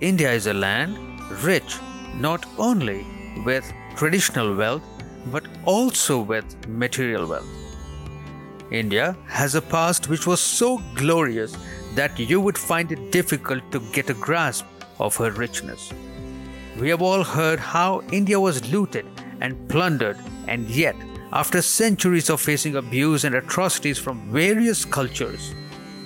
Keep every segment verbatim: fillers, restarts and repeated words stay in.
India is a land rich not only with traditional wealth but also with material wealth. India has a past which was so glorious that you would find it difficult to get a grasp of her richness. We have all heard how India was looted and plundered, and yet, after centuries of facing abuse and atrocities from various cultures,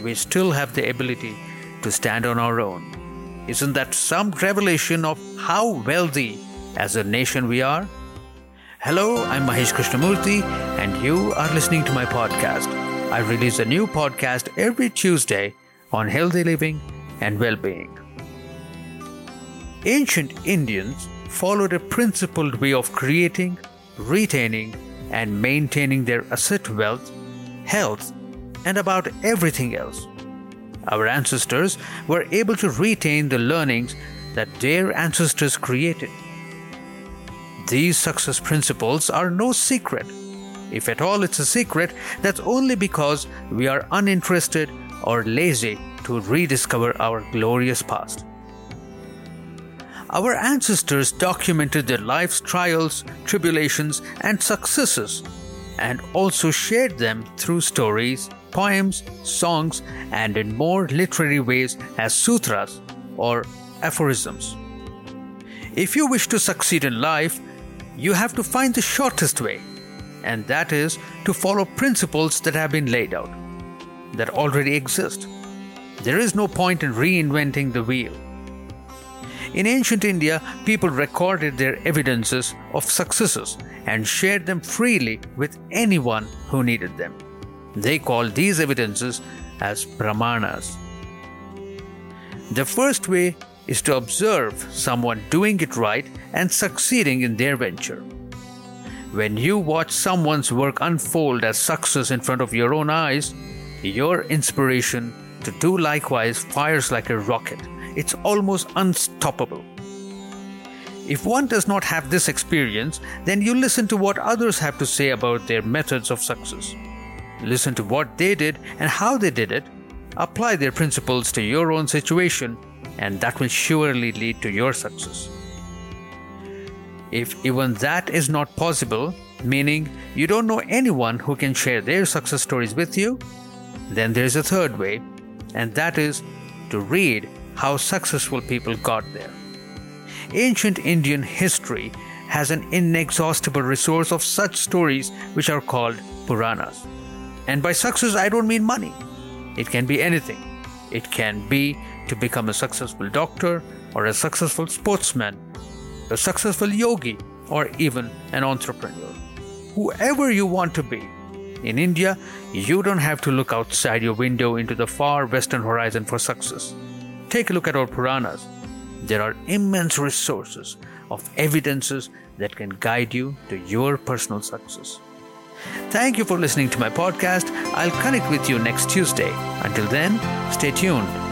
we still have the ability to stand on our own. Isn't that some revelation of how wealthy as a nation we are? Hello, I'm Mahesh Krishnamurthy, and you are listening to my podcast. I release a new podcast every Tuesday on healthy living and well-being. Ancient Indians followed a principled way of creating, retaining, and maintaining their asset wealth, health, and about everything else. Our ancestors were able to retain the learnings that their ancestors created. These success principles are no secret. If at all it's a secret, that's only because we are uninterested or lazy to rediscover our glorious past. Our ancestors documented their life's trials, tribulations, and successes, and also shared them through stories, poems, songs, and in more literary ways as sutras or aphorisms. If you wish to succeed in life, you have to find the shortest way, and that is to follow principles that have been laid out, that already exist. There is no point in reinventing the wheel. In ancient India, people recorded their evidences of successes and shared them freely with anyone who needed them. They called these evidences as pramanas. The first way is to observe someone doing it right and succeeding in their venture. When you watch someone's work unfold as success in front of your own eyes, your inspiration to do likewise fires like a rocket. It's almost unstoppable. If one does not have this experience, then you listen to what others have to say about their methods of success. Listen to what they did and how they did it. Apply their principles to your own situation, and that will surely lead to your success. If even that is not possible, meaning you don't know anyone who can share their success stories with you, then there is a third way, and that is to read how successful people got there. Ancient Indian history has an inexhaustible resource of such stories which are called Puranas. And by success, I don't mean money. It can be anything. It can be to become a successful doctor or a successful sportsman, a successful yogi, or even an entrepreneur. Whoever you want to be. In India, you don't have to look outside your window into the far western horizon for success. Take a look at our Puranas. There are immense resources of evidences that can guide you to your personal success. Thank you for listening to my podcast. I'll connect with you next Tuesday. Until then, stay tuned.